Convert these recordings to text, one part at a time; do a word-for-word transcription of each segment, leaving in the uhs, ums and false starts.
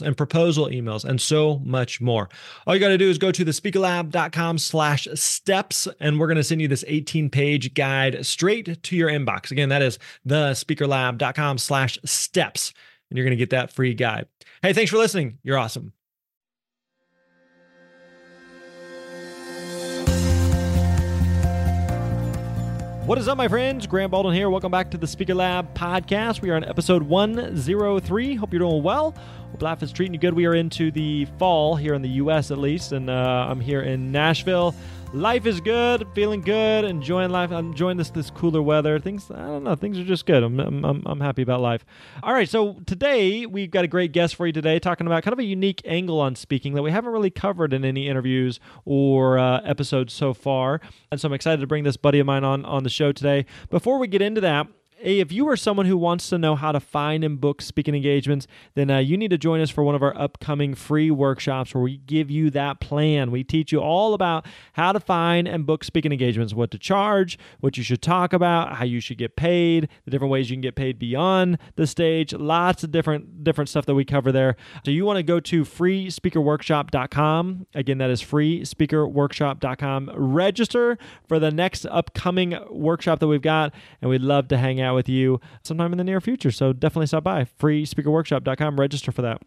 and proposal emails, and so much more. All you got to do is go to the speaker lab dot com slash steps, and we're going to send you this eighteen page guide straight to your inbox. Again, that is the speaker lab dot com slash steps, and you're going to get that free guide. Hey, thanks for listening. You're awesome. What is up, my friends? Grant Baldwin here. Welcome back to the Speaker Lab podcast. We are on episode one oh three. Hope you're doing well. Hope life is treating you good. We are into the fall here in the U S at least, and uh, I'm here in Nashville. Life is good, feeling good, enjoying life. I'm enjoying this this cooler weather. Things, I don't know, things are just good. I'm I'm I'm happy about life. All right, so today we've got a great guest for you today, talking about kind of a unique angle on speaking that we haven't really covered in any interviews or uh, episodes so far. And so I'm excited to bring this buddy of mine on on the show today. Before we get into that, if you are someone who wants to know how to find and book speaking engagements, then uh, you need to join us for one of our upcoming free workshops where we give you that plan. We teach you all about how to find and book speaking engagements, what to charge, what you should talk about, how you should get paid, the different ways you can get paid beyond the stage, lots of different different stuff that we cover there. So you want to go to free speaker workshop dot com. Again, that is free speaker workshop dot com. Register for the next upcoming workshop that we've got, and we'd love to hang out with you sometime in the near future. So definitely stop by free speaker workshop dot com, register for that.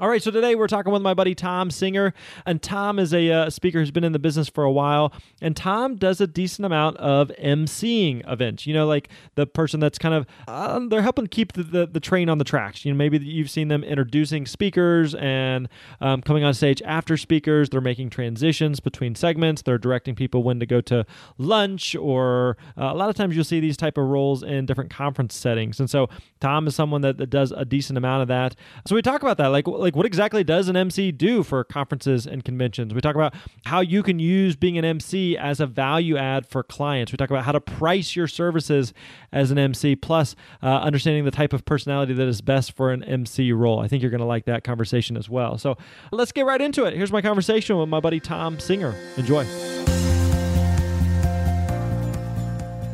All right, so today we're talking with my buddy Thom Singer, and Thom is a uh, speaker who's been in the business for a while, and Thom does a decent amount of emceeing events, you know, like the person that's kind of, uh, they're helping keep the, the, the train on the tracks. You know, maybe you've seen them introducing speakers and um, coming on stage after speakers. They're making transitions between segments. They're directing people when to go to lunch, or uh, a lot of times you'll see these type of roles in different conference settings, and so Thom is someone that, that does a decent amount of that. So we talk about that, like, Like, what exactly does an M C do for conferences and conventions? We talk about how you can use being an M C as a value add for clients. We talk about how to price your services as an M C, plus uh, understanding the type of personality that is best for an M C role. I think you're going to like that conversation as well. So let's get right into it. Here's my conversation with my buddy Thom Singer. Enjoy.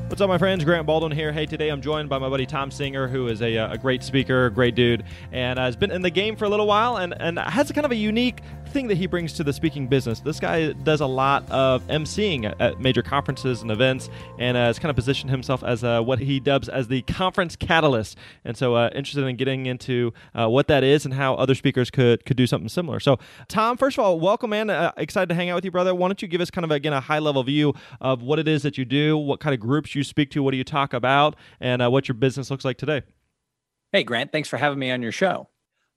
What's up, my friends? Grant Baldwin here. Hey, today I'm joined by my buddy Thom Singer, who is a, a great speaker, great dude, and uh, has been in the game for a little while, and, and has a kind of a unique thing that he brings to the speaking business. This guy does a lot of emceeing at major conferences and events, and uh, has kind of positioned himself as uh, what he dubs as the Conference Catalyst, and so uh, interested in getting into uh, what that is and how other speakers could could do something similar. So, Thom, first of all, welcome, man. Uh, excited to hang out with you, brother. Why don't you give us kind of, again, a high-level view of what it is that you do, what kind of groups you speak to, what do you talk about, and uh, what your business looks like today. Hey, Grant, thanks for having me on your show.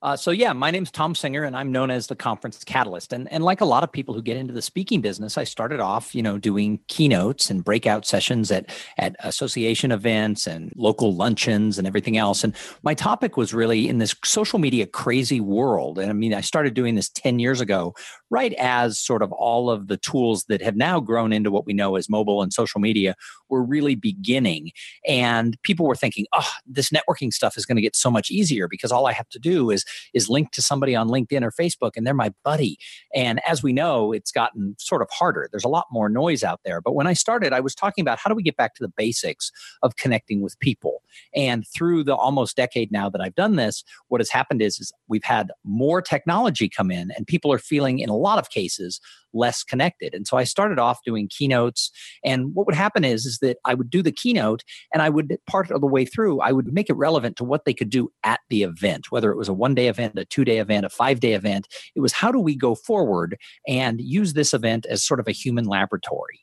Uh, so yeah, my name's Thom Singer, and I'm known as the Conference Catalyst. And and like a lot of people who get into the speaking business, I started off, you know, doing keynotes and breakout sessions at at association events and local luncheons and everything else. And my topic was really in this social media crazy world. And I mean, I started doing this ten years ago, right as sort of all of the tools that have now grown into what we know as mobile and social media were really beginning. And people were thinking, oh, this networking stuff is going to get so much easier because all I have to do is is linked to somebody on LinkedIn or Facebook, and they're my buddy. And as we know, it's gotten sort of harder. There's a lot more noise out there. But when I started, I was talking about how do we get back to the basics of connecting with people. And through the almost decade now that I've done this, what has happened is, is we've had more technology come in, and people are feeling, in a lot of cases, less connected. And so I started off doing keynotes. And what would happen is, is that I would do the keynote, and I would, part of the way through, I would make it relevant to what they could do at the event, whether it was a one-day event, a two-day event, a five-day event. It was how do we go forward and use this event as sort of a human laboratory.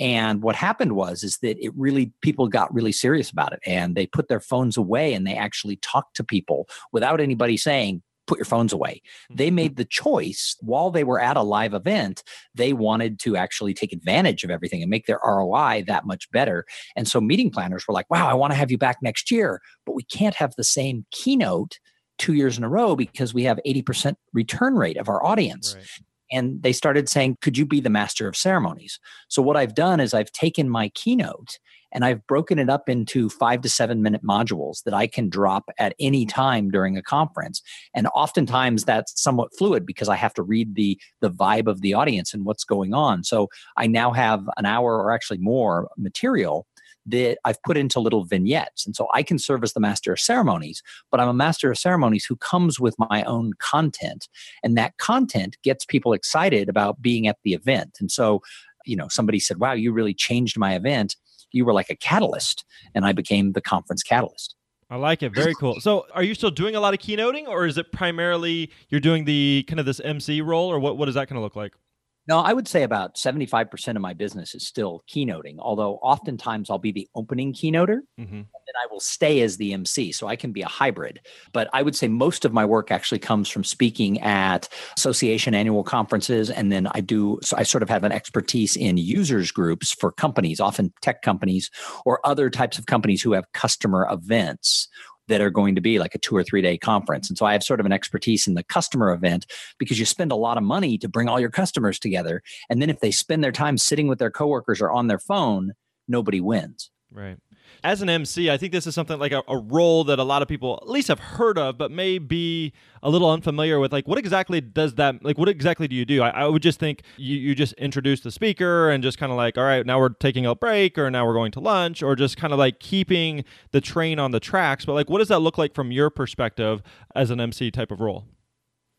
And what happened was, is that it really, people got really serious about it, and they put their phones away, and they actually talked to people without anybody saying, put your phones away. They made the choice while they were at a live event. They wanted to actually take advantage of everything and make their R O I that much better. And so meeting planners were like, wow, I want to have you back next year, but we can't have the same keynote two years in a row because we have eighty percent return rate of our audience. Right. And they started saying, could you be the master of ceremonies? So what I've done is I've taken my keynote and I've broken it up into five to seven minute modules that I can drop at any time during a conference. And oftentimes that's somewhat fluid because I have to read the, the vibe of the audience and what's going on. So I now have an hour or actually more material that I've put into little vignettes. And so I can serve as the master of ceremonies, but I'm a master of ceremonies who comes with my own content. And that content gets people excited about being at the event. And so, you know, somebody said, wow, you really changed my event. You were like a catalyst. And I became the conference catalyst. I like it. Very cool. So are you still doing a lot of keynoting, or is it primarily you're doing the kind of this M C role, or what, what is that going to look like? No, I would say about seventy-five percent of my business is still keynoting, although oftentimes I'll be the opening keynoter, mm-hmm. and then I will stay as the M C. So I can be a hybrid. But I would say most of my work actually comes from speaking at association annual conferences. And then I do, so I sort of have an expertise in users groups for companies, often tech companies or other types of companies who have customer events that are going to be like a two or three day conference. And so I have sort of an expertise in the customer event because you spend a lot of money to bring all your customers together. And then if they spend their time sitting with their coworkers or on their phone, nobody wins. Right. As an M C, I think this is something like a, a role that a lot of people at least have heard of, but may be a little unfamiliar with. Like, what exactly does that, like, what exactly do you do? I, I would just think you, you just introduce the speaker and just kind of like, all right, now we're taking a break, or now we're going to lunch, or just kind of like keeping the train on the tracks. But like, what does that look like from your perspective as an M C type of role?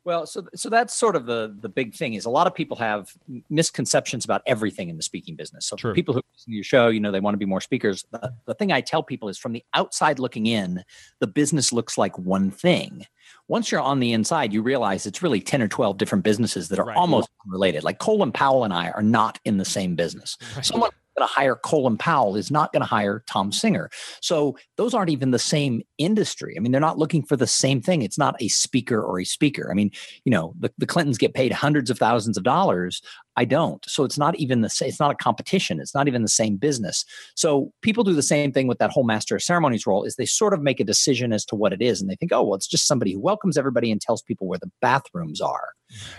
Well, so so that's sort of the the big thing is a lot of people have misconceptions about everything in the speaking business. So True. People who listen to your show, you know, they want to be more speakers. The, the thing I tell people is from the outside looking in, the business looks like one thing. Once you're on the inside, you realize it's really ten or twelve different businesses that are right. almost unrelated. Like Colin Powell and I are not in the same business. Right. Someone going to hire Colin Powell is not going to hire Thom Singer. So those aren't even the same industry. I mean, they're not looking for the same thing. It's not a speaker or a speaker. I mean, you know, the, the Clintons get paid hundreds of thousands of dollars. I don't. So it's not even the same. It's not a competition. It's not even the same business. So people do the same thing with that whole master of ceremonies role is they sort of make a decision as to what it is. And they think, oh, well, it's just somebody who welcomes everybody and tells people where the bathrooms are.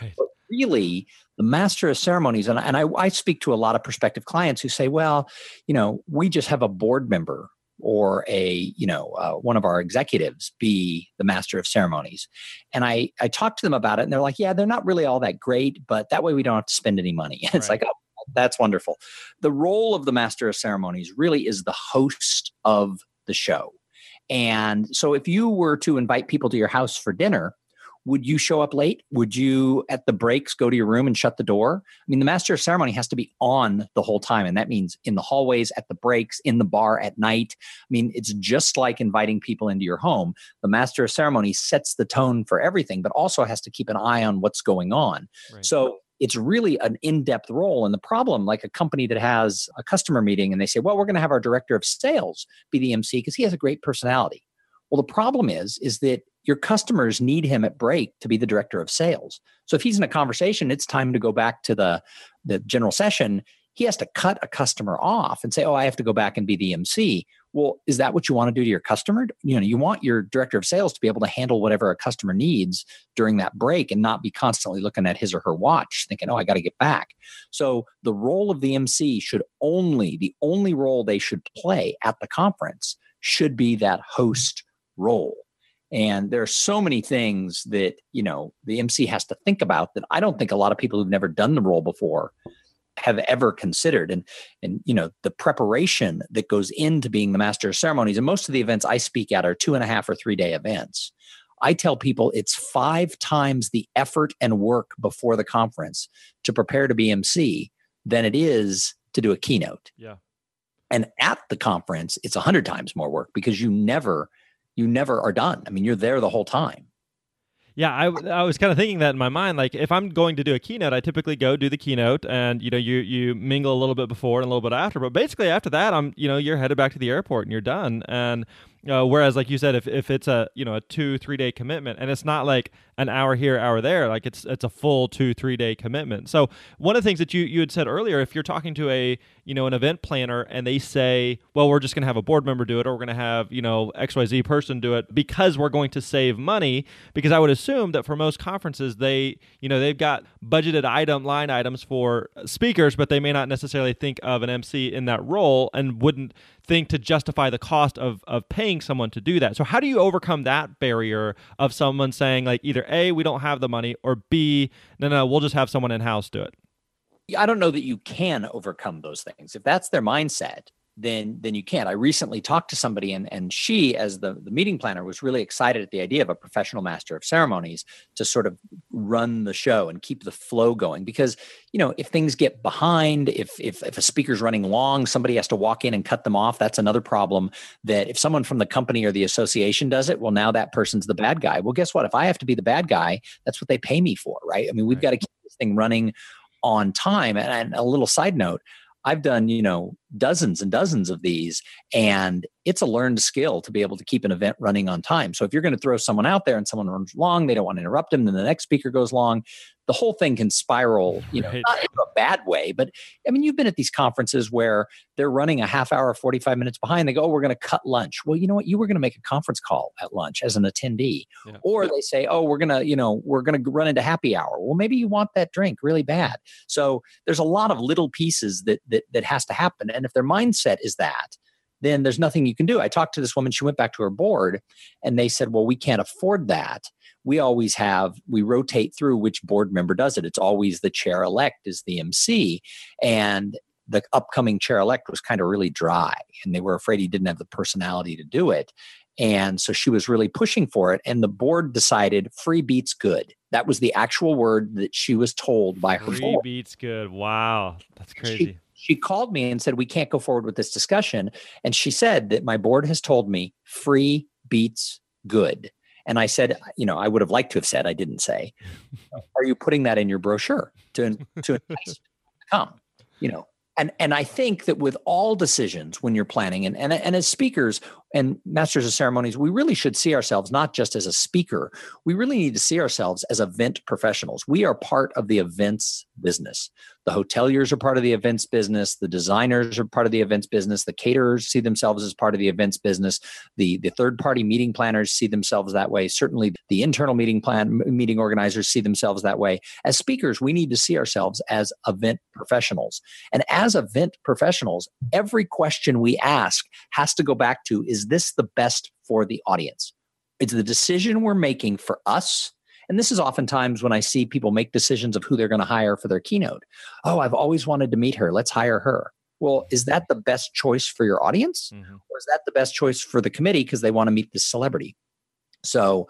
Right. But really, the master of ceremonies, and, and I, I speak to a lot of prospective clients who say, well, you know, we just have a board member or a, you know, uh, one of our executives be the master of ceremonies. And I, I talk to them about it and they're like, yeah, they're not really all that great, but that way we don't have to spend any money. And it's right. like, oh, that's wonderful. The role of the master of ceremonies really is the host of the show. And so if you were to invite people to your house for dinner, would you show up late? Would you, at the breaks, go to your room and shut the door? I mean, the master of ceremony has to be on the whole time. And that means in the hallways, at the breaks, in the bar, at night. I mean, it's just like inviting people into your home. The master of ceremony sets the tone for everything, but also has to keep an eye on what's going on. Right. So it's really an in-depth role. And the problem, like a company that has a customer meeting and they say, well, we're going to have our director of sales be the M C because he has a great personality. Well, the problem is, is that your customers need him at break to be the director of sales. So if he's in a conversation, it's time to go back to the, the general session. He has to cut a customer off and say, oh, I have to go back and be the M C. Well, is that what you want to do to your customer? You know, you want your director of sales to be able to handle whatever a customer needs during that break and not be constantly looking at his or her watch thinking, oh, I got to get back. So the role of the M C should only, the only role they should play at the conference should be that host role. And there are so many things that, you know, the M C has to think about that I don't think a lot of people who've never done the role before have ever considered. And, and you know, the preparation that goes into being the master of ceremonies, and most of the events I speak at are two and a half or three day events. I tell people it's five times the effort and work before the conference to prepare to be M C than it is to do a keynote. Yeah. And at the conference, it's a hundred times more work because you never You never are done. I mean, you're there the whole time. Yeah, I, I was kind of thinking that in my mind. Like, if I'm going to do a keynote, I typically go do the keynote, and you know, you you mingle a little bit before and a little bit after. But basically, after that, I'm you know, you're headed back to the airport and you're done. And Uh, whereas, like you said, if if it's a you know a two three day commitment, and it's not like an hour here, hour there, like it's it's a full two three day commitment. So one of the things that you you had said earlier, if you're talking to a you know an event planner and they say, well, we're just going to have a board member do it, or we're going to have you know X Y Z person do it because we're going to save money, because I would assume that for most conferences they you know they've got budgeted item line items for speakers, but they may not necessarily think of an M C in that role and wouldn't think to justify the cost of of paying someone to do that. So how do you overcome that barrier of someone saying like either A, we don't have the money, or B, no, no, we'll just have someone in-house do it? I don't know that you can overcome those things. If that's their mindset, then then you can't. I recently talked to somebody and, and she, as the, the meeting planner, was really excited at the idea of a professional master of ceremonies to sort of run the show and keep the flow going. Because, you know, if things get behind, if if if a speaker's running long, somebody has to walk in and cut them off. That's another problem, that if someone from the company or the association does it, well, now that person's the bad guy. Well, guess what? If I have to be the bad guy, that's what they pay me for, right? I mean, we've right. got to keep this thing running on time. And, and a little side note, I've done, you know, dozens and dozens of these, and it's a learned skill to be able to keep an event running on time. So if you're going to throw someone out there and someone runs long, they don't want to interrupt them, then the next speaker goes long, the whole thing can spiral, you know, right. not in a bad way, but I mean, you've been at these conferences where they're running a half hour, forty-five minutes behind. They go, oh, we're going to cut lunch. Well, you know what? You were going to make a conference call at lunch as an attendee, yeah. or they say, oh, we're going to, you know, we're going to run into happy hour. Well, maybe you want that drink really bad. So there's a lot of little pieces that, that, that has to happen. And if their mindset is that, then there's nothing you can do. I talked to this woman, she went back to her board and they said, well, we can't afford that. We always have, we rotate through which board member does it. It's always the chair elect is the M C. And the upcoming chair elect was kind of really dry and they were afraid he didn't have the personality to do it. And so she was really pushing for it. And the board decided free beats good. That was the actual word that she was told by her board. Free beats good. Wow. That's crazy. She, She called me and said, we can't go forward with this discussion. And she said that my board has told me free beats good. And I said, you know, I would have liked to have said, I didn't say, are you putting that in your brochure to, to entice people to come, you know? And and I think that with all decisions when you're planning, and, and and as speakers and masters of ceremonies, we really should see ourselves not just as a speaker. We really need to see ourselves as event professionals. We are part of the events business. The hoteliers are part of the events business. The designers are part of the events business. The caterers see themselves as part of the events business. The the third-party meeting planners see themselves that way. Certainly the internal meeting plan meeting organizers see themselves that way. As speakers, we need to see ourselves as event professionals. And as As event professionals, every question we ask has to go back to, is this the best for the audience? It's the decision we're making for us. And this is oftentimes when I see people make decisions of who they're going to hire for their keynote. Oh, I've always wanted to meet her. Let's hire her. Well, is that the best choice for your audience? Mm-hmm. Or is that the best choice for the committee because they want to meet this celebrity? So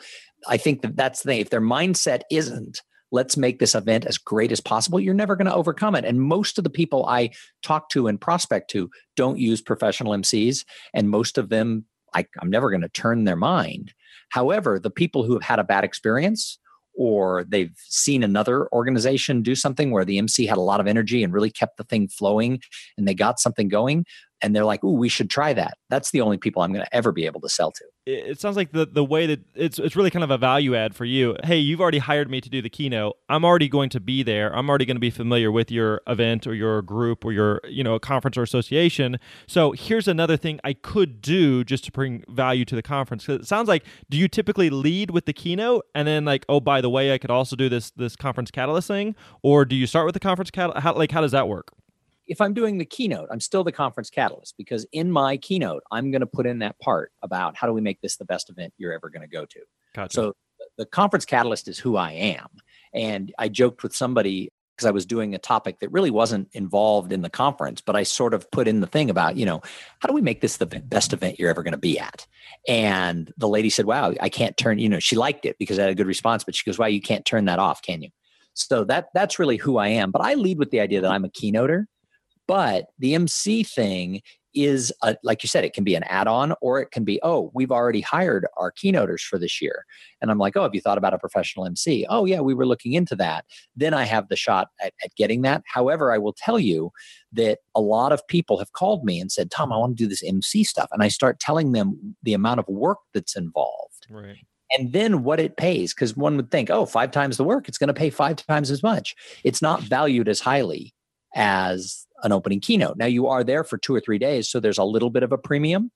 I think that that's the thing. If their mindset isn't, let's make this event as great as possible, you're never going to overcome it. And most of the people I talk to and prospect to don't use professional M Cs. And most of them, I, I'm never going to turn their mind. However, the people who have had a bad experience, or they've seen another organization do something where the M C had a lot of energy and really kept the thing flowing and they got something going, and they're like, ooh, we should try that. That's the only people I'm going to ever be able to sell to. It sounds like the, the way that it's it's really kind of a value add for you. Hey, you've already hired me to do the keynote. I'm already going to be there. I'm already going to be familiar with your event or your group or your, you know, conference or association. So here's another thing I could do just to bring value to the conference. 'Cause it sounds like, do you typically lead with the keynote and then like, oh, by the way, I could also do this this Conference Catalyst thing? Or do you start with the Conference Catalyst? How, like, how does that work? If I'm doing the keynote, I'm still the Conference Catalyst, because in my keynote, I'm going to put in that part about how do we make this the best event you're ever going to go to. Gotcha. So the Conference Catalyst is who I am. And I joked with somebody because I was doing a topic that really wasn't involved in the conference, but I sort of put in the thing about, you know, how do we make this the best event you're ever going to be at? And the lady said, wow, I can't turn, you know, she liked it because I had a good response, but she goes, wow, you can't turn that off, can you? So that that's really who I am. But I lead with the idea that I'm a keynoter. But the M C thing is, a, like you said, it can be an add-on, or it can be, oh, we've already hired our keynoters for this year. And I'm like, oh, have you thought about a professional M C? Oh, yeah, we were looking into that. Then I have the shot at, at getting that. However, I will tell you that a lot of people have called me and said, Thom, I want to do this M C stuff. And I start telling them the amount of work that's involved. Right. And then what it pays, because one would think, oh, five times the work, it's going to pay five times as much. It's not valued as highly as an opening keynote. Now, you are there for two or three days, so there's a little bit of a premium,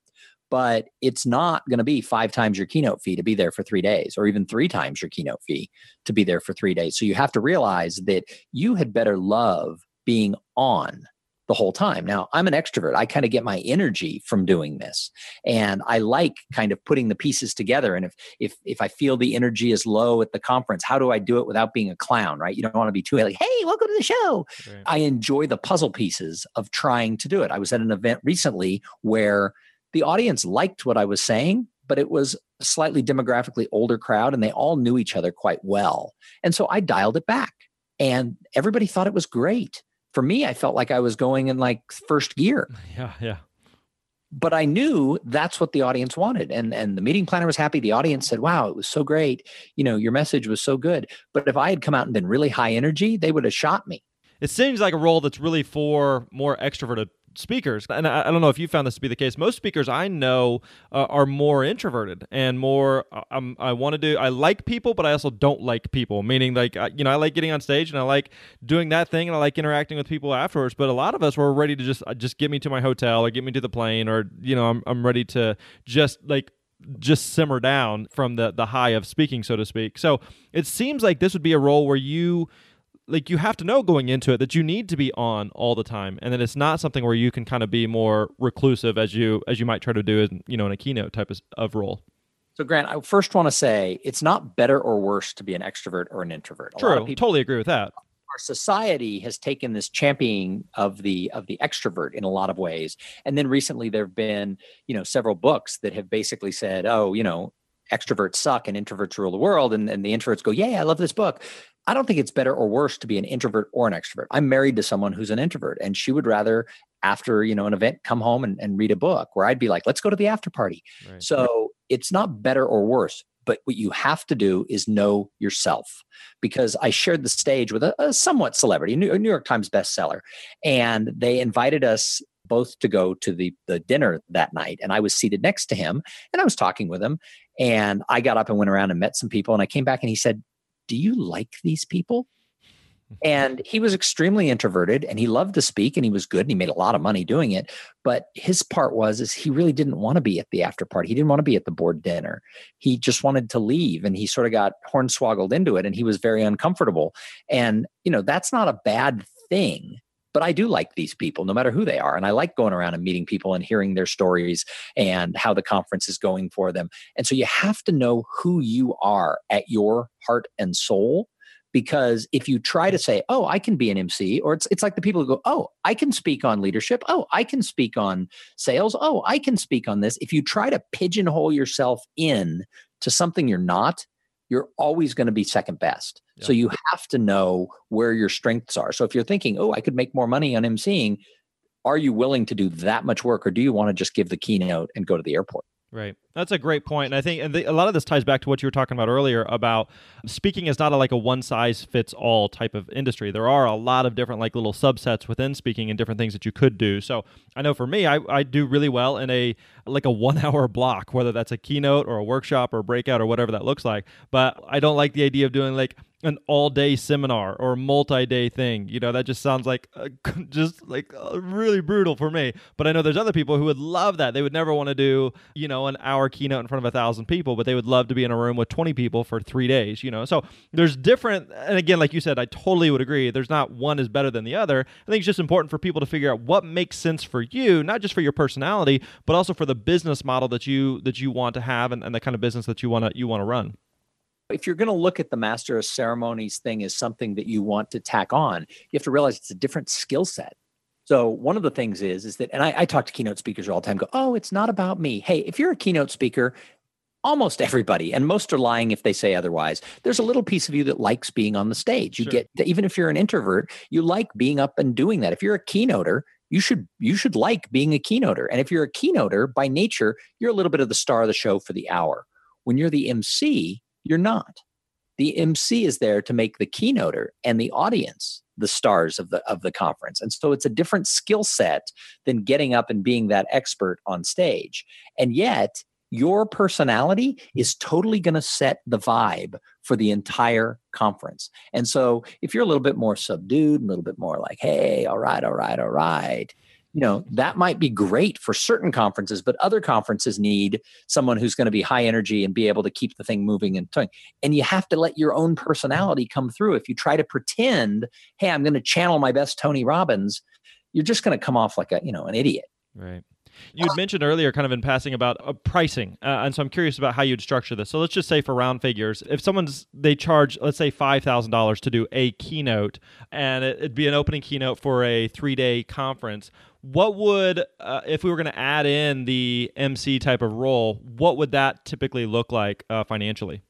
but it's not going to be five times your keynote fee to be there for three days, or even three times your keynote fee to be there for three days. So you have to realize that you had better love being on the whole time. Now, I'm an extrovert. I kind of get my energy from doing this, and I like kind of putting the pieces together. And if if if I feel the energy is low at the conference, how do I do it without being a clown, right? You don't want to be too like, hey, welcome to the show. Right. I enjoy the puzzle pieces of trying to do it. I was at an event recently where the audience liked what I was saying, but it was a slightly demographically older crowd, and they all knew each other quite well. And so I dialed it back, and everybody thought it was great. For me, I felt like I was going in like first gear. Yeah, yeah. But I knew that's what the audience wanted. And, and the meeting planner was happy. The audience said, wow, it was so great. You know, your message was so good. But if I had come out and been really high energy, they would have shot me. It seems like a role that's really for more extroverted speakers. And I, I don't know if you found this to be the case. Most speakers I know uh, are more introverted and more, um, I want to do, I like people, but I also don't like people. Meaning like, you know, I like getting on stage and I like doing that thing and I like interacting with people afterwards. But a lot of us were ready to just, just get me to my hotel or get me to the plane, or, you know, I'm I'm ready to just like, just simmer down from the, the high of speaking, so to speak. So it seems like this would be a role where you, like you have to know going into it that you need to be on all the time, and that it's not something where you can kind of be more reclusive as you as you might try to do in, you know, in a keynote type of, of role. So Grant, I first want to say it's not better or worse to be an extrovert or an introvert. A True, lot of people, totally agree with that. Our society has taken this championing of the of the extrovert in a lot of ways, and then recently there have been, you know, several books that have basically said, oh, you know, extroverts suck and introverts rule the world, and, and the introverts go, yay, I love this book. I don't think it's better or worse to be an introvert or an extrovert. I'm married to someone who's an introvert, and she would rather, after, you know, an event, come home and, and read a book, where I'd be like, let's go to the after party. Right. So it's not better or worse, but what you have to do is know yourself, because I shared the stage with a, a somewhat celebrity, a New, New York Times bestseller, and they invited us both to go to the, the dinner that night. And I was seated next to him and I was talking with him, and I got up and went around and met some people, and I came back and he said, do you like these people? And he was extremely introverted, and he loved to speak, and he was good, and he made a lot of money doing it. But his part was, is he really didn't want to be at the after party. He didn't want to be at the board dinner. He just wanted to leave, and he sort of got hornswoggled into it, and he was very uncomfortable. And, you know, that's not a bad thing. But I do like these people, no matter who they are. And I like going around and meeting people and hearing their stories and how the conference is going for them. And so you have to know who you are at your heart and soul, because if you try to say, oh, I can be an M C, or it's it's like the people who go, oh, I can speak on leadership. Oh, I can speak on sales. Oh, I can speak on this. If you try to pigeonhole yourself in to something you're not, you're always going to be second best. Yeah. So you have to know where your strengths are. So if you're thinking, oh, I could make more money on emceeing, are you willing to do that much work, or do you want to just give the keynote and go to the airport? Right. That's a great point. And I think and the, a lot of this ties back to what you were talking about earlier about speaking is not a, like a one-size-fits-all type of industry. There are a lot of different like little subsets within speaking and different things that you could do. So I know for me, I, I do really well in a like a one-hour block, whether that's a keynote or a workshop or a breakout or whatever that looks like. But I don't like the idea of doing like an all-day seminar or a multi-day thing. You know, that just sounds like uh, just like uh, really brutal for me. But I know there's other people who would love that. They would never want to do, you know, an hour keynote in front of a thousand people, but they would love to be in a room with twenty people for three days, you know? So there's different, and again, like you said, I totally would agree. There's not one is better than the other. I think it's just important for people to figure out what makes sense for you, not just for your personality, but also for the business model that you, that you want to have and, and the kind of business that you want to, you want to run. If you're going to look at the master of ceremonies thing as something that you want to tack on, you have to realize it's a different skill set. So one of the things is, is that, and I, I talk to keynote speakers all the time, go, oh, it's not about me. Hey, if you're a keynote speaker, almost everybody, and most are lying if they say otherwise, there's a little piece of you that likes being on the stage. You sure. get, even if you're an introvert, you like being up and doing that. If you're a keynoter, you should you should like being a keynoter. And if you're a keynoter by nature, you're a little bit of the star of the show for the hour. When you're the M C, you're not. The M C is there to make the keynoter and the audience the stars of the of the conference. And so it's a different skill set than getting up and being that expert on stage. And yet, your personality is totally going to set the vibe for the entire conference. And so if you're a little bit more subdued, a little bit more like, hey, all right, all right, all right, you know, that might be great for certain conferences, but other conferences need someone who's going to be high energy and be able to keep the thing moving and towing. And you have to let your own personality come through. If you try to pretend, hey, I'm going to channel my best Tony Robbins, you're just going to come off like a, you know, an idiot. Right. You'd mentioned earlier kind of in passing about uh, pricing. Uh, and so I'm curious about how you'd structure this. So let's just say for round figures, if someone's, they charge, let's say five thousand dollars to do a keynote, and it, it'd be an opening keynote for a three day conference. What would, uh, if we were going to add in the M C type of role, what would that typically look like uh, financially?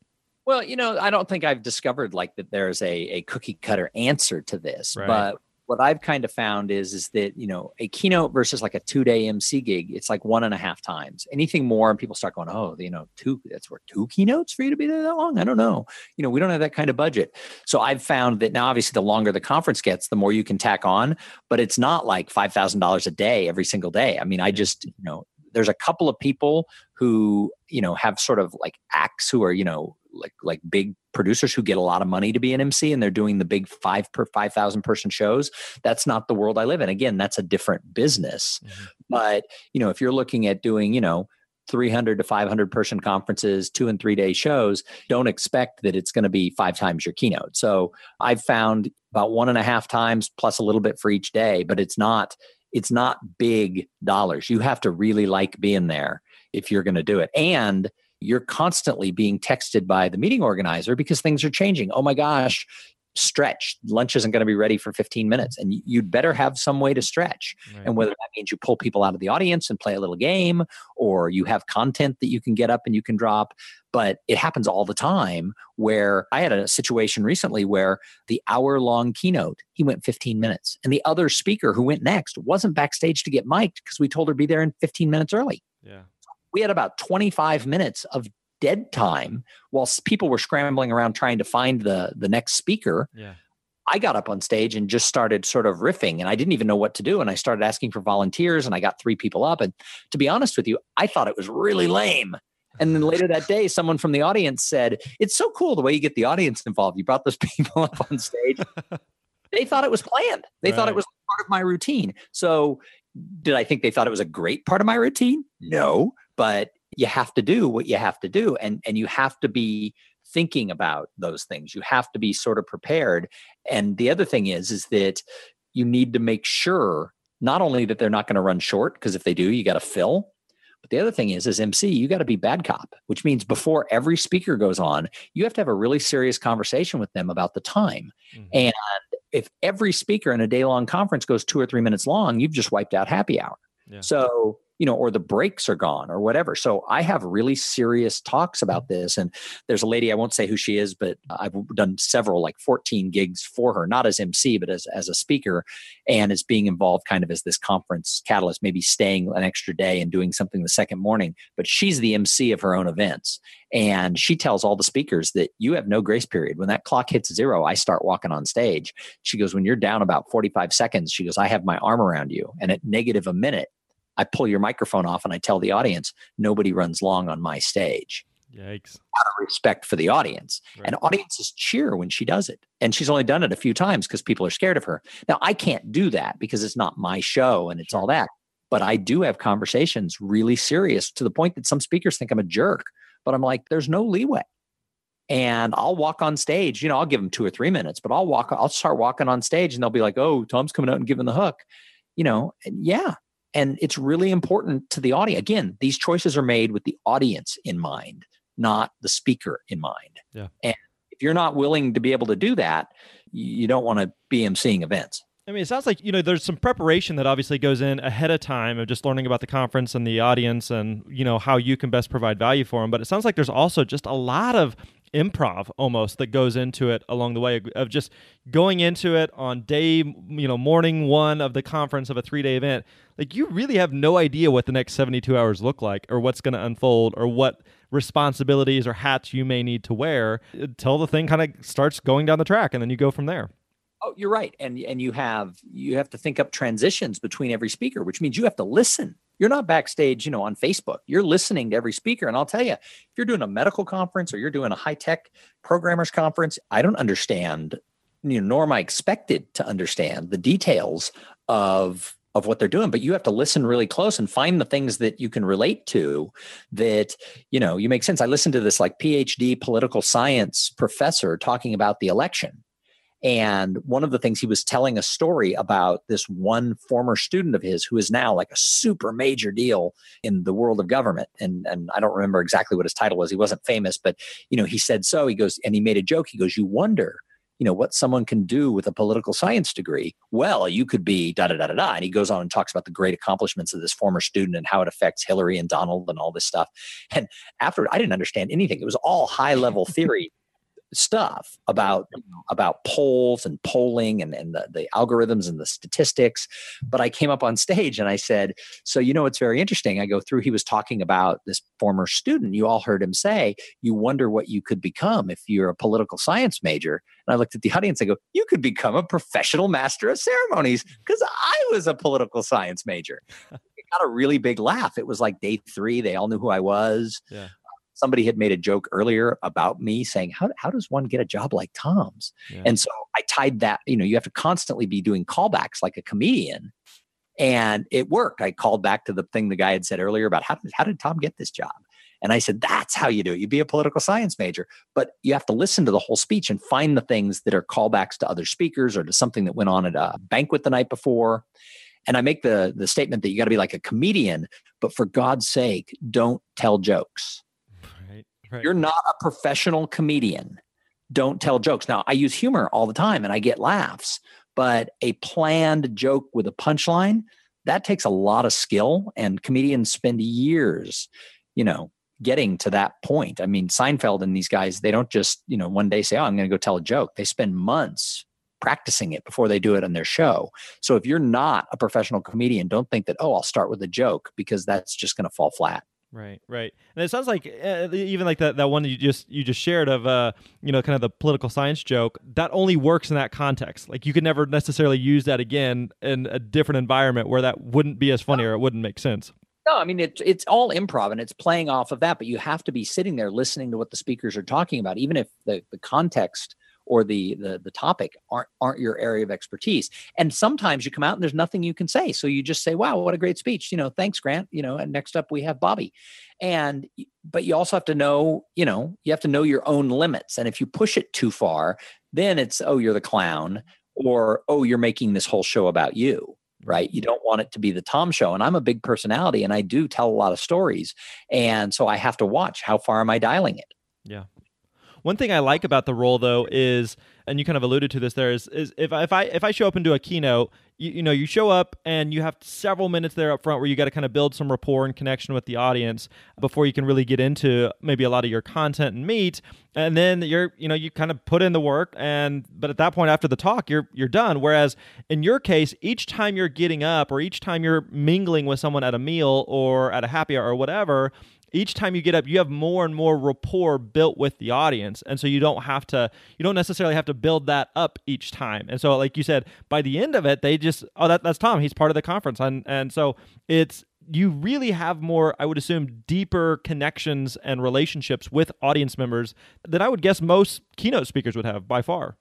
Well, you know, I don't think I've discovered like that there's a, a cookie cutter answer to this, right. But what I've kind of found is, is that, you know, a keynote versus like a two day M C gig, it's like one and a half times. Anything more and people start going, oh, you know, two, that's worth two keynotes for you to be there that long. I don't know. You know, we don't have that kind of budget. So I've found that now, obviously the longer the conference gets, the more you can tack on, but it's not like five thousand dollars a day every single day. I mean, I just, you know, there's a couple of people who, you know, have sort of like acts who are, you know, like, like big producers who get a lot of money to be an M C and they're doing the big five per five thousand person shows. That's not the world I live in. Again, that's a different business. Mm-hmm. But, you know, if you're looking at doing, you know, three hundred to five hundred person conferences, two and three day shows, don't expect that it's going to be five times your keynote. So I've found about one and a half times plus a little bit for each day, but it's not, it's not big dollars. You have to really like being there if you're going to do it. And you're constantly being texted by the meeting organizer because things are changing. Oh my gosh, stretch. Lunch isn't going to be ready for fifteen minutes. And you'd better have some way to stretch. Right. And whether that means you pull people out of the audience and play a little game, or you have content that you can get up and you can drop. But it happens all the time where I had a situation recently where the hour-long keynote, he went fifteen minutes. And the other speaker who went next wasn't backstage to get mic'd because we told her to be there in fifteen minutes early. Yeah. We had about twenty-five minutes of dead time while people were scrambling around trying to find the the next speaker. Yeah. I got up on stage and just started sort of riffing, and I didn't even know what to do. And I started asking for volunteers, and I got three people up. And to be honest with you, I thought it was really lame. And then later that day, someone from the audience said, it's so cool the way you get the audience involved. You brought those people up on stage. They thought it was planned. They right. thought it was part of my routine. So did I think they thought it was a great part of my routine? No. But you have to do what you have to do. And, and you have to be thinking about those things. You have to be sort of prepared. And the other thing is, is that you need to make sure not only that they're not going to run short, because if they do, you got to fill. But the other thing is, as M C, you got to be bad cop, which means before every speaker goes on, you have to have a really serious conversation with them about the time. Mm-hmm. And if every speaker in a day-long conference goes two or three minutes long, you've just wiped out happy hour. Yeah. So, you know, or the breaks are gone or whatever. So I have really serious talks about this. And there's a lady, I won't say who she is, but I've done several, like fourteen gigs for her, not as M C, but as, as a speaker, and as being involved kind of as this conference catalyst, maybe staying an extra day and doing something the second morning. But she's the M C of her own events. And she tells all the speakers that you have no grace period. When that clock hits zero, I start walking on stage. She goes, when you're down about forty-five seconds, she goes, I have my arm around you. And at negative a minute, I pull your microphone off and I tell the audience, nobody runs long on my stage. Yikes. Out of respect for the audience. Right. And audiences cheer when she does it. And she's only done it a few times because people are scared of her. Now, I can't do that because it's not my show and it's all that. But I do have conversations really serious to the point that some speakers think I'm a jerk. But I'm like, there's no leeway. And I'll walk on stage. You know, I'll give them two or three minutes, but I'll walk, I'll start walking on stage and they'll be like, oh, Tom's coming out and giving the hook. You know, and yeah. And it's really important to the audience. Again, these choices are made with the audience in mind, not the speaker in mind. Yeah. And if you're not willing to be able to do that, you don't want to be emceeing events. I mean, it sounds like, you know, there's some preparation that obviously goes in ahead of time of just learning about the conference and the audience and, you know, how you can best provide value for them. But it sounds like there's also just a lot of improv almost that goes into it along the way of just going into it on day, you know, morning one of the conference of a three-day event. Like, you really have no idea what the next seventy-two hours look like, or what's going to unfold, or what responsibilities or hats you may need to wear until the thing kind of starts going down the track, and then you go from there. Oh, you're right. And and you have you have to think up transitions between every speaker, which means you have to listen. You're not backstage, you know, on Facebook. You're listening to every speaker. And I'll tell you, if you're doing a medical conference or you're doing a high-tech programmers conference, I don't understand, you know, nor am I expected to understand the details of of what they're doing, but you have to listen really close and find the things that you can relate to that, you know, you make sense. I listened to this like P H D political science professor talking about the election. And one of the things, he was telling a story about this one former student of his who is now like a super major deal in the world of government. And, and I don't remember exactly what his title was. He wasn't famous, but, you know, he said, so he goes, and he made a joke. He goes, you wonder, you know, what someone can do with a political science degree. Well, you could be da, da, da, da, da. And he goes on and talks about the great accomplishments of this former student and how it affects Hillary and Donald and all this stuff. And afterward, I didn't understand anything. It was all high level theory. Stuff about you know, about polls and polling and, and the, the algorithms and the statistics. But I came up on stage and I said, so, you know, it's very interesting. I go through, he was talking about this former student. You all heard him say, you wonder what you could become if you're a political science major. And I looked at the audience, I go, you could become a professional master of ceremonies, because I was a political science major. It got a really big laugh. It was like day three. They all knew who I was. Yeah. Somebody had made a joke earlier about me saying, how, how does one get a job like Tom's? Yeah. And so I tied that, you know, you have to constantly be doing callbacks like a comedian. And it worked. I called back to the thing the guy had said earlier about how, how did Tom get this job? And I said, that's how you do it. You'd be a political science major, but you have to listen to the whole speech and find the things that are callbacks to other speakers or to something that went on at a banquet the night before. And I make the, the statement that you got to be like a comedian, but for God's sake, don't tell jokes. Right. You're not a professional comedian. Don't tell jokes. Now, I use humor all the time and I get laughs, but a planned joke with a punchline, that takes a lot of skill, and comedians spend years, you know, getting to that point. I mean, Seinfeld and these guys, they don't just, you know, one day say, oh, I'm going to go tell a joke. They spend months practicing it before they do it on their show. So if you're not a professional comedian, don't think that, oh, I'll start with a joke, because that's just going to fall flat. Right, right, and it sounds like uh, even like that that one you just you just shared of uh you know kind of the political science joke, that only works in that context. Like, you could never necessarily use that again in a different environment where that wouldn't be as funny or it wouldn't make sense. No, I mean, it's, it's all improv and it's playing off of that, but you have to be sitting there listening to what the speakers are talking about, even if the, the context or the, the the topic aren't aren't your area of expertise. And sometimes you come out and there's nothing you can say. So you just say, wow, what a great speech. You know, thanks, Grant. You know, and next up we have Bobby. And, but you also have to know, you know, you have to know your own limits. And if you push it too far, then it's, oh, you're the clown, or, oh, you're making this whole show about you, right? You don't want it to be the Tom show. And I'm a big personality and I do tell a lot of stories. And so I have to watch, how far am I dialing it? Yeah. One thing I like about the role, though, is, and you kind of alluded to this there, is, is if I, if I if I show up and do a keynote, you, you know, you show up and you have several minutes there up front where you got to kind of build some rapport and connection with the audience before you can really get into maybe a lot of your content and meat. And then you're, you know, you kind of put in the work, and but at that point after the talk, you're you're done. Whereas in your case, each time you're getting up or each time you're mingling with someone at a meal or at a happy hour or whatever, each time you get up, you have more and more rapport built with the audience. And so you don't have to, you don't necessarily have to build that up each time. And so, like you said, by the end of it, they just, oh, that, that's Tom. He's part of the conference. And and so it's, you really have more, I would assume, deeper connections and relationships with audience members than I would guess most keynote speakers would have by far.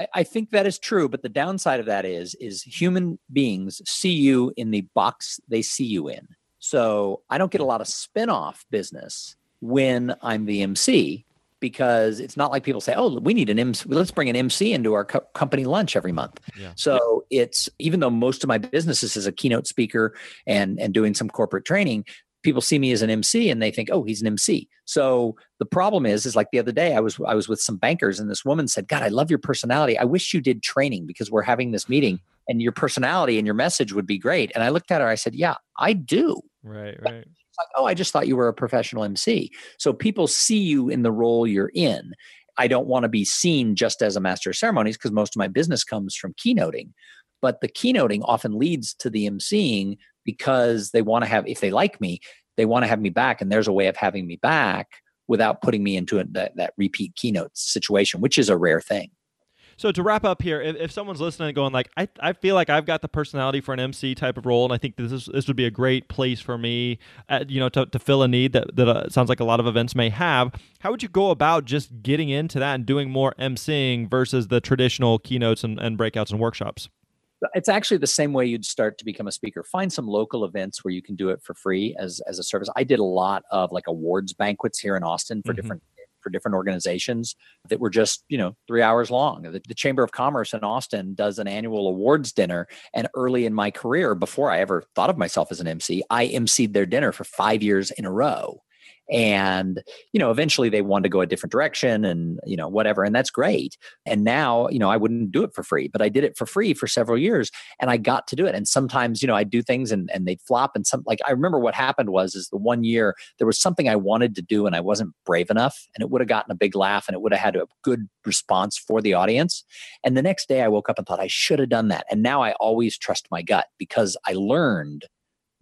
I, I think that is true. But the downside of that is, is human beings see you in the box they see you in. So I don't get a lot of spin-off business when I'm the M C, because it's not like people say, oh, we need an M C. Let's bring an M C into our co- company lunch every month. Yeah. So it's, even though most of my business is as a keynote speaker and, and doing some corporate training, people see me as an M C and they think, oh, he's an M C. So the problem is, is like the other day I was, I was with some bankers and this woman said, God, I love your personality. I wish you did training because we're having this meeting and your personality and your message would be great. And I looked at her, I said, yeah, I do. Right, right. It's like, oh, I just thought you were a professional M C. So people see you in the role you're in. I don't want to be seen just as a master of ceremonies because most of my business comes from keynoting. But the keynoting often leads to the emceeing because they want to have, if they like me, they want to have me back. And there's a way of having me back without putting me into a, that, that repeat keynote situation, which is a rare thing. So to wrap up here, if, if someone's listening and going like, I, I feel like I've got the personality for an M C type of role, and I think this is, this would be a great place for me, uh, you know, to, to fill a need that, that uh, sounds like a lot of events may have, how would you go about just getting into that and doing more MCing versus the traditional keynotes and, and breakouts and workshops? It's actually the same way you'd start to become a speaker. Find some local events where you can do it for free as, as a service. I did a lot of like awards banquets here in Austin for mm-hmm. different for different organizations that were just, you know, three hours long. The, the Chamber of Commerce in Austin does an annual awards dinner. And early in my career, before I ever thought of myself as an M C, I M C'd their dinner for five years in a row. And, you know, eventually they wanted to go a different direction and, you know, whatever. And that's great. And now, you know, I wouldn't do it for free, but I did it for free for several years and I got to do it. And sometimes, you know, I do things and, and they'd flop. And some, like, I remember what happened was, is the one year there was something I wanted to do and I wasn't brave enough, and it would have gotten a big laugh and it would have had a good response for the audience. And the next day I woke up and thought I should have done that. And now I always trust my gut because I learned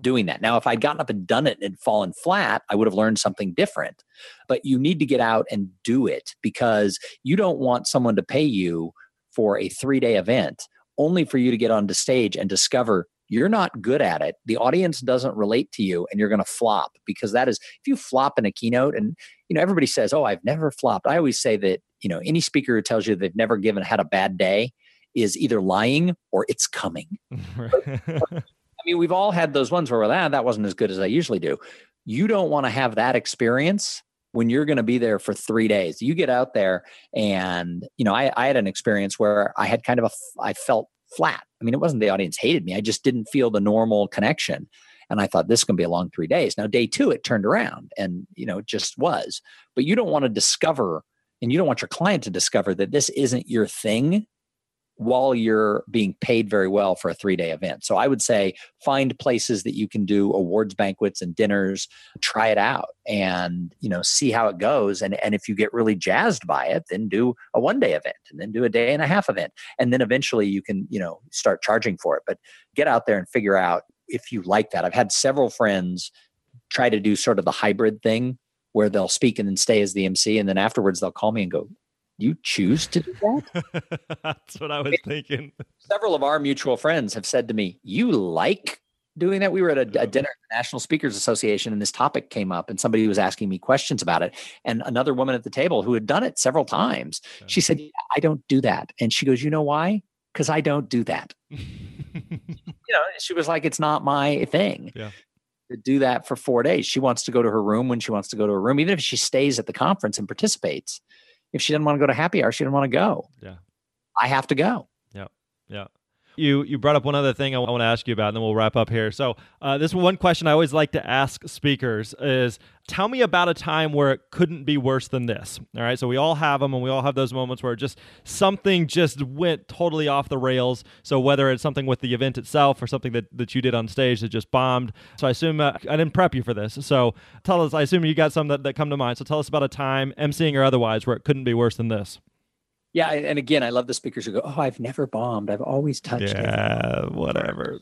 doing that. Now, if I'd gotten up and done it and fallen flat, I would have learned something different. But you need to get out and do it because you don't want someone to pay you for a three-day event only for you to get onto stage and discover you're not good at it. The audience doesn't relate to you and you're going to flop, because that is, if you flop in a keynote, and you know, everybody says, oh, I've never flopped. I always say that, you know, any speaker who tells you they've never given had a bad day is either lying or it's coming. I mean, we've all had those ones where we're like, ah, that wasn't as good as I usually do. You don't want to have that experience when you're going to be there for three days. You get out there and, you know, I, I had an experience where I had kind of a, I felt flat. I mean, it wasn't the audience hated me. I just didn't feel the normal connection. And I thought this is going to be a long three days. Now, day two, it turned around and, you know, it just was. But you don't want to discover, and you don't want your client to discover that this isn't your thing while you're being paid very well for a three-day event. So I would say find places that you can do awards banquets and dinners, try it out and, you know, see how it goes. And, and if you get really jazzed by it, then do a one-day event and then do a day and a half event. And then eventually you can, you know, start charging for it. But get out there and figure out if you like that. I've had several friends try to do sort of the hybrid thing where they'll speak and then stay as the M C. And then afterwards they'll call me and go, you choose to do that? That's what I was thinking. Several of our mutual friends have said to me, you like doing that? We were at a, a dinner at the National Speakers Association and this topic came up and somebody was asking me questions about it. And another woman at the table who had done it several times, okay. She said, yeah, I don't do that. And she goes, you know why? Because I don't do that. You know, she was like, it's not my thing. Yeah. To do that for four days. She wants to go to her room when she wants to go to her room, even if she stays at the conference and participates. If she didn't want to go to happy hour, she didn't want to go. Yeah, I have to go. Yeah, yeah. You you brought up one other thing I want to ask you about, and then we'll wrap up here. So uh, this one question I always like to ask speakers is, tell me about a time where it couldn't be worse than this. All right, so we all have them, and we all have those moments where just something just went totally off the rails. So whether it's something with the event itself or something that, that you did on stage that just bombed. So I assume uh, I didn't prep you for this. So tell us, I assume you got some that, that come to mind. So tell us about a time, emceeing or otherwise, where it couldn't be worse than this. Yeah, and again, I love the speakers who go, oh, I've never bombed. I've always touched yeah, it. Yeah, whatever.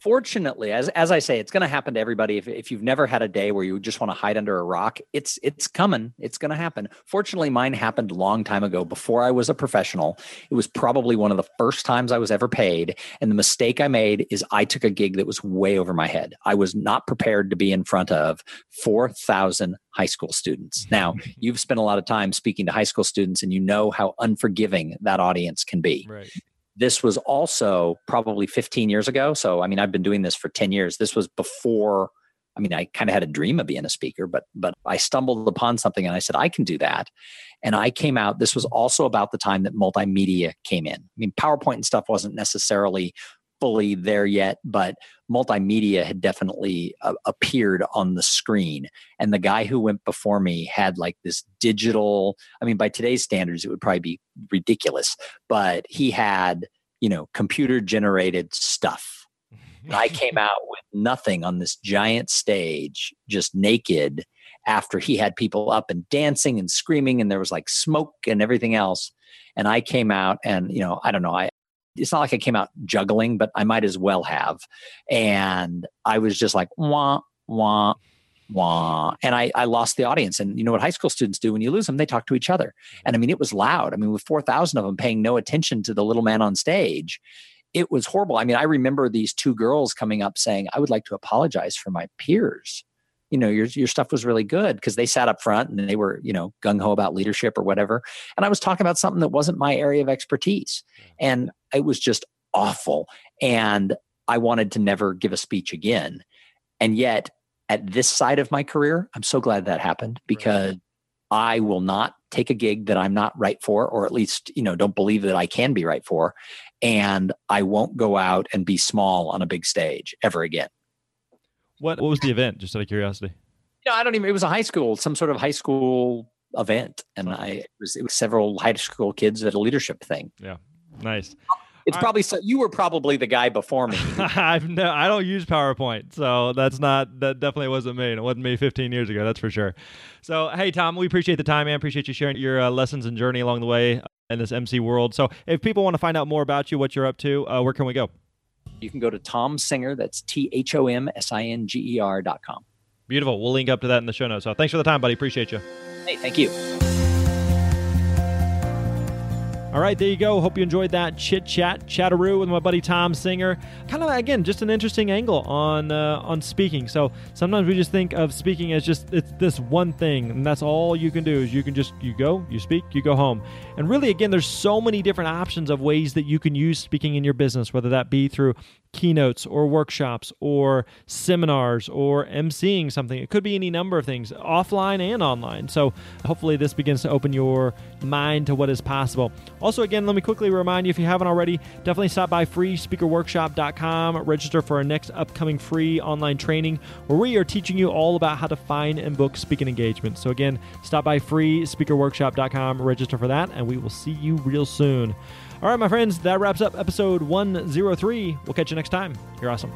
Fortunately, as as I say, it's going to happen to everybody. If if you've never had a day where you just want to hide under a rock, it's it's coming. It's going to happen. Fortunately, mine happened a long time ago before I was a professional. It was probably one of the first times I was ever paid. And the mistake I made is I took a gig that was way over my head. I was not prepared to be in front of four thousand high school students. Now, you've spent a lot of time speaking to high school students and you know how unforgiving that audience can be. Right. This was also probably fifteen years ago. So, I mean, I've been doing this for ten years. This was before, I mean, I kind of had a dream of being a speaker, but but I stumbled upon something and I said, I can do that. And I came out, this was also about the time that multimedia came in. I mean, PowerPoint and stuff wasn't necessarily fully there yet, but multimedia had definitely uh, appeared on the screen. And the guy who went before me had like this digital, I mean, by today's standards, it would probably be ridiculous, but he had, you know, computer generated stuff. And I came out with nothing on this giant stage, just naked, after he had people up and dancing and screaming, and there was like smoke and everything else. And I came out and, you know, I don't know, I, it's not like I came out juggling, but I might as well have. And I was just like, wah, wah, wah. And I, I lost the audience. And you know what high school students do when you lose them? They talk to each other. And I mean, it was loud. I mean, with four thousand of them paying no attention to the little man on stage, it was horrible. I mean, I remember these two girls coming up saying, I would like to apologize for my peers. You know, your, your stuff was really good, because they sat up front and they were, you know, gung-ho about leadership or whatever. And I was talking about something that wasn't my area of expertise. And it was just awful. And I wanted to never give a speech again. And yet at this side of my career, I'm so glad that happened, because I will not take a gig that I'm not right for, or at least, you know, don't believe that I can be right for. And I won't go out and be small on a big stage ever again. What What was the event? Just out of curiosity. You know, I don't even, it was a high school, some sort of high school event. And I, it was, it was several high school kids at a leadership thing. Yeah. Nice. It's All probably, right. so, you were probably the guy before me. I've no, I don't use PowerPoint. So that's not, that definitely wasn't me. And it wasn't me fifteen years ago. That's for sure. So, hey, Thom, we appreciate the time, man. Appreciate you sharing your uh, lessons and journey along the way in this M C world. So if people want to find out more about you, what you're up to, uh, where can we go? You can go to Thom Singer. That's T H O M S I N G E R dot com. Beautiful. We'll link up to that in the show notes. So thanks for the time, buddy. Appreciate you. Hey, thank you. All right, there you go. Hope you enjoyed that chit-chat, chatteroo with my buddy Thom Singer. Kind of, again, just an interesting angle on uh, on speaking. So sometimes we just think of speaking as just it's this one thing, and that's all you can do is you can just, you go, you speak, you go home. And really, again, there's so many different options of ways that you can use speaking in your business, whether that be through keynotes or workshops or seminars or emceeing something. It could be any number of things, offline and online. So hopefully this begins to open your mind to what is possible. Also, again, let me quickly remind you, if you haven't already, definitely stop by free speaker workshop dot com. Register for our next upcoming free online training where we are teaching you all about how to find and book speaking engagements. So again, stop by free speaker workshop dot com, register for that, and we will see you real soon. All right, my friends, that wraps up episode one oh three. We'll catch you next time. You're awesome.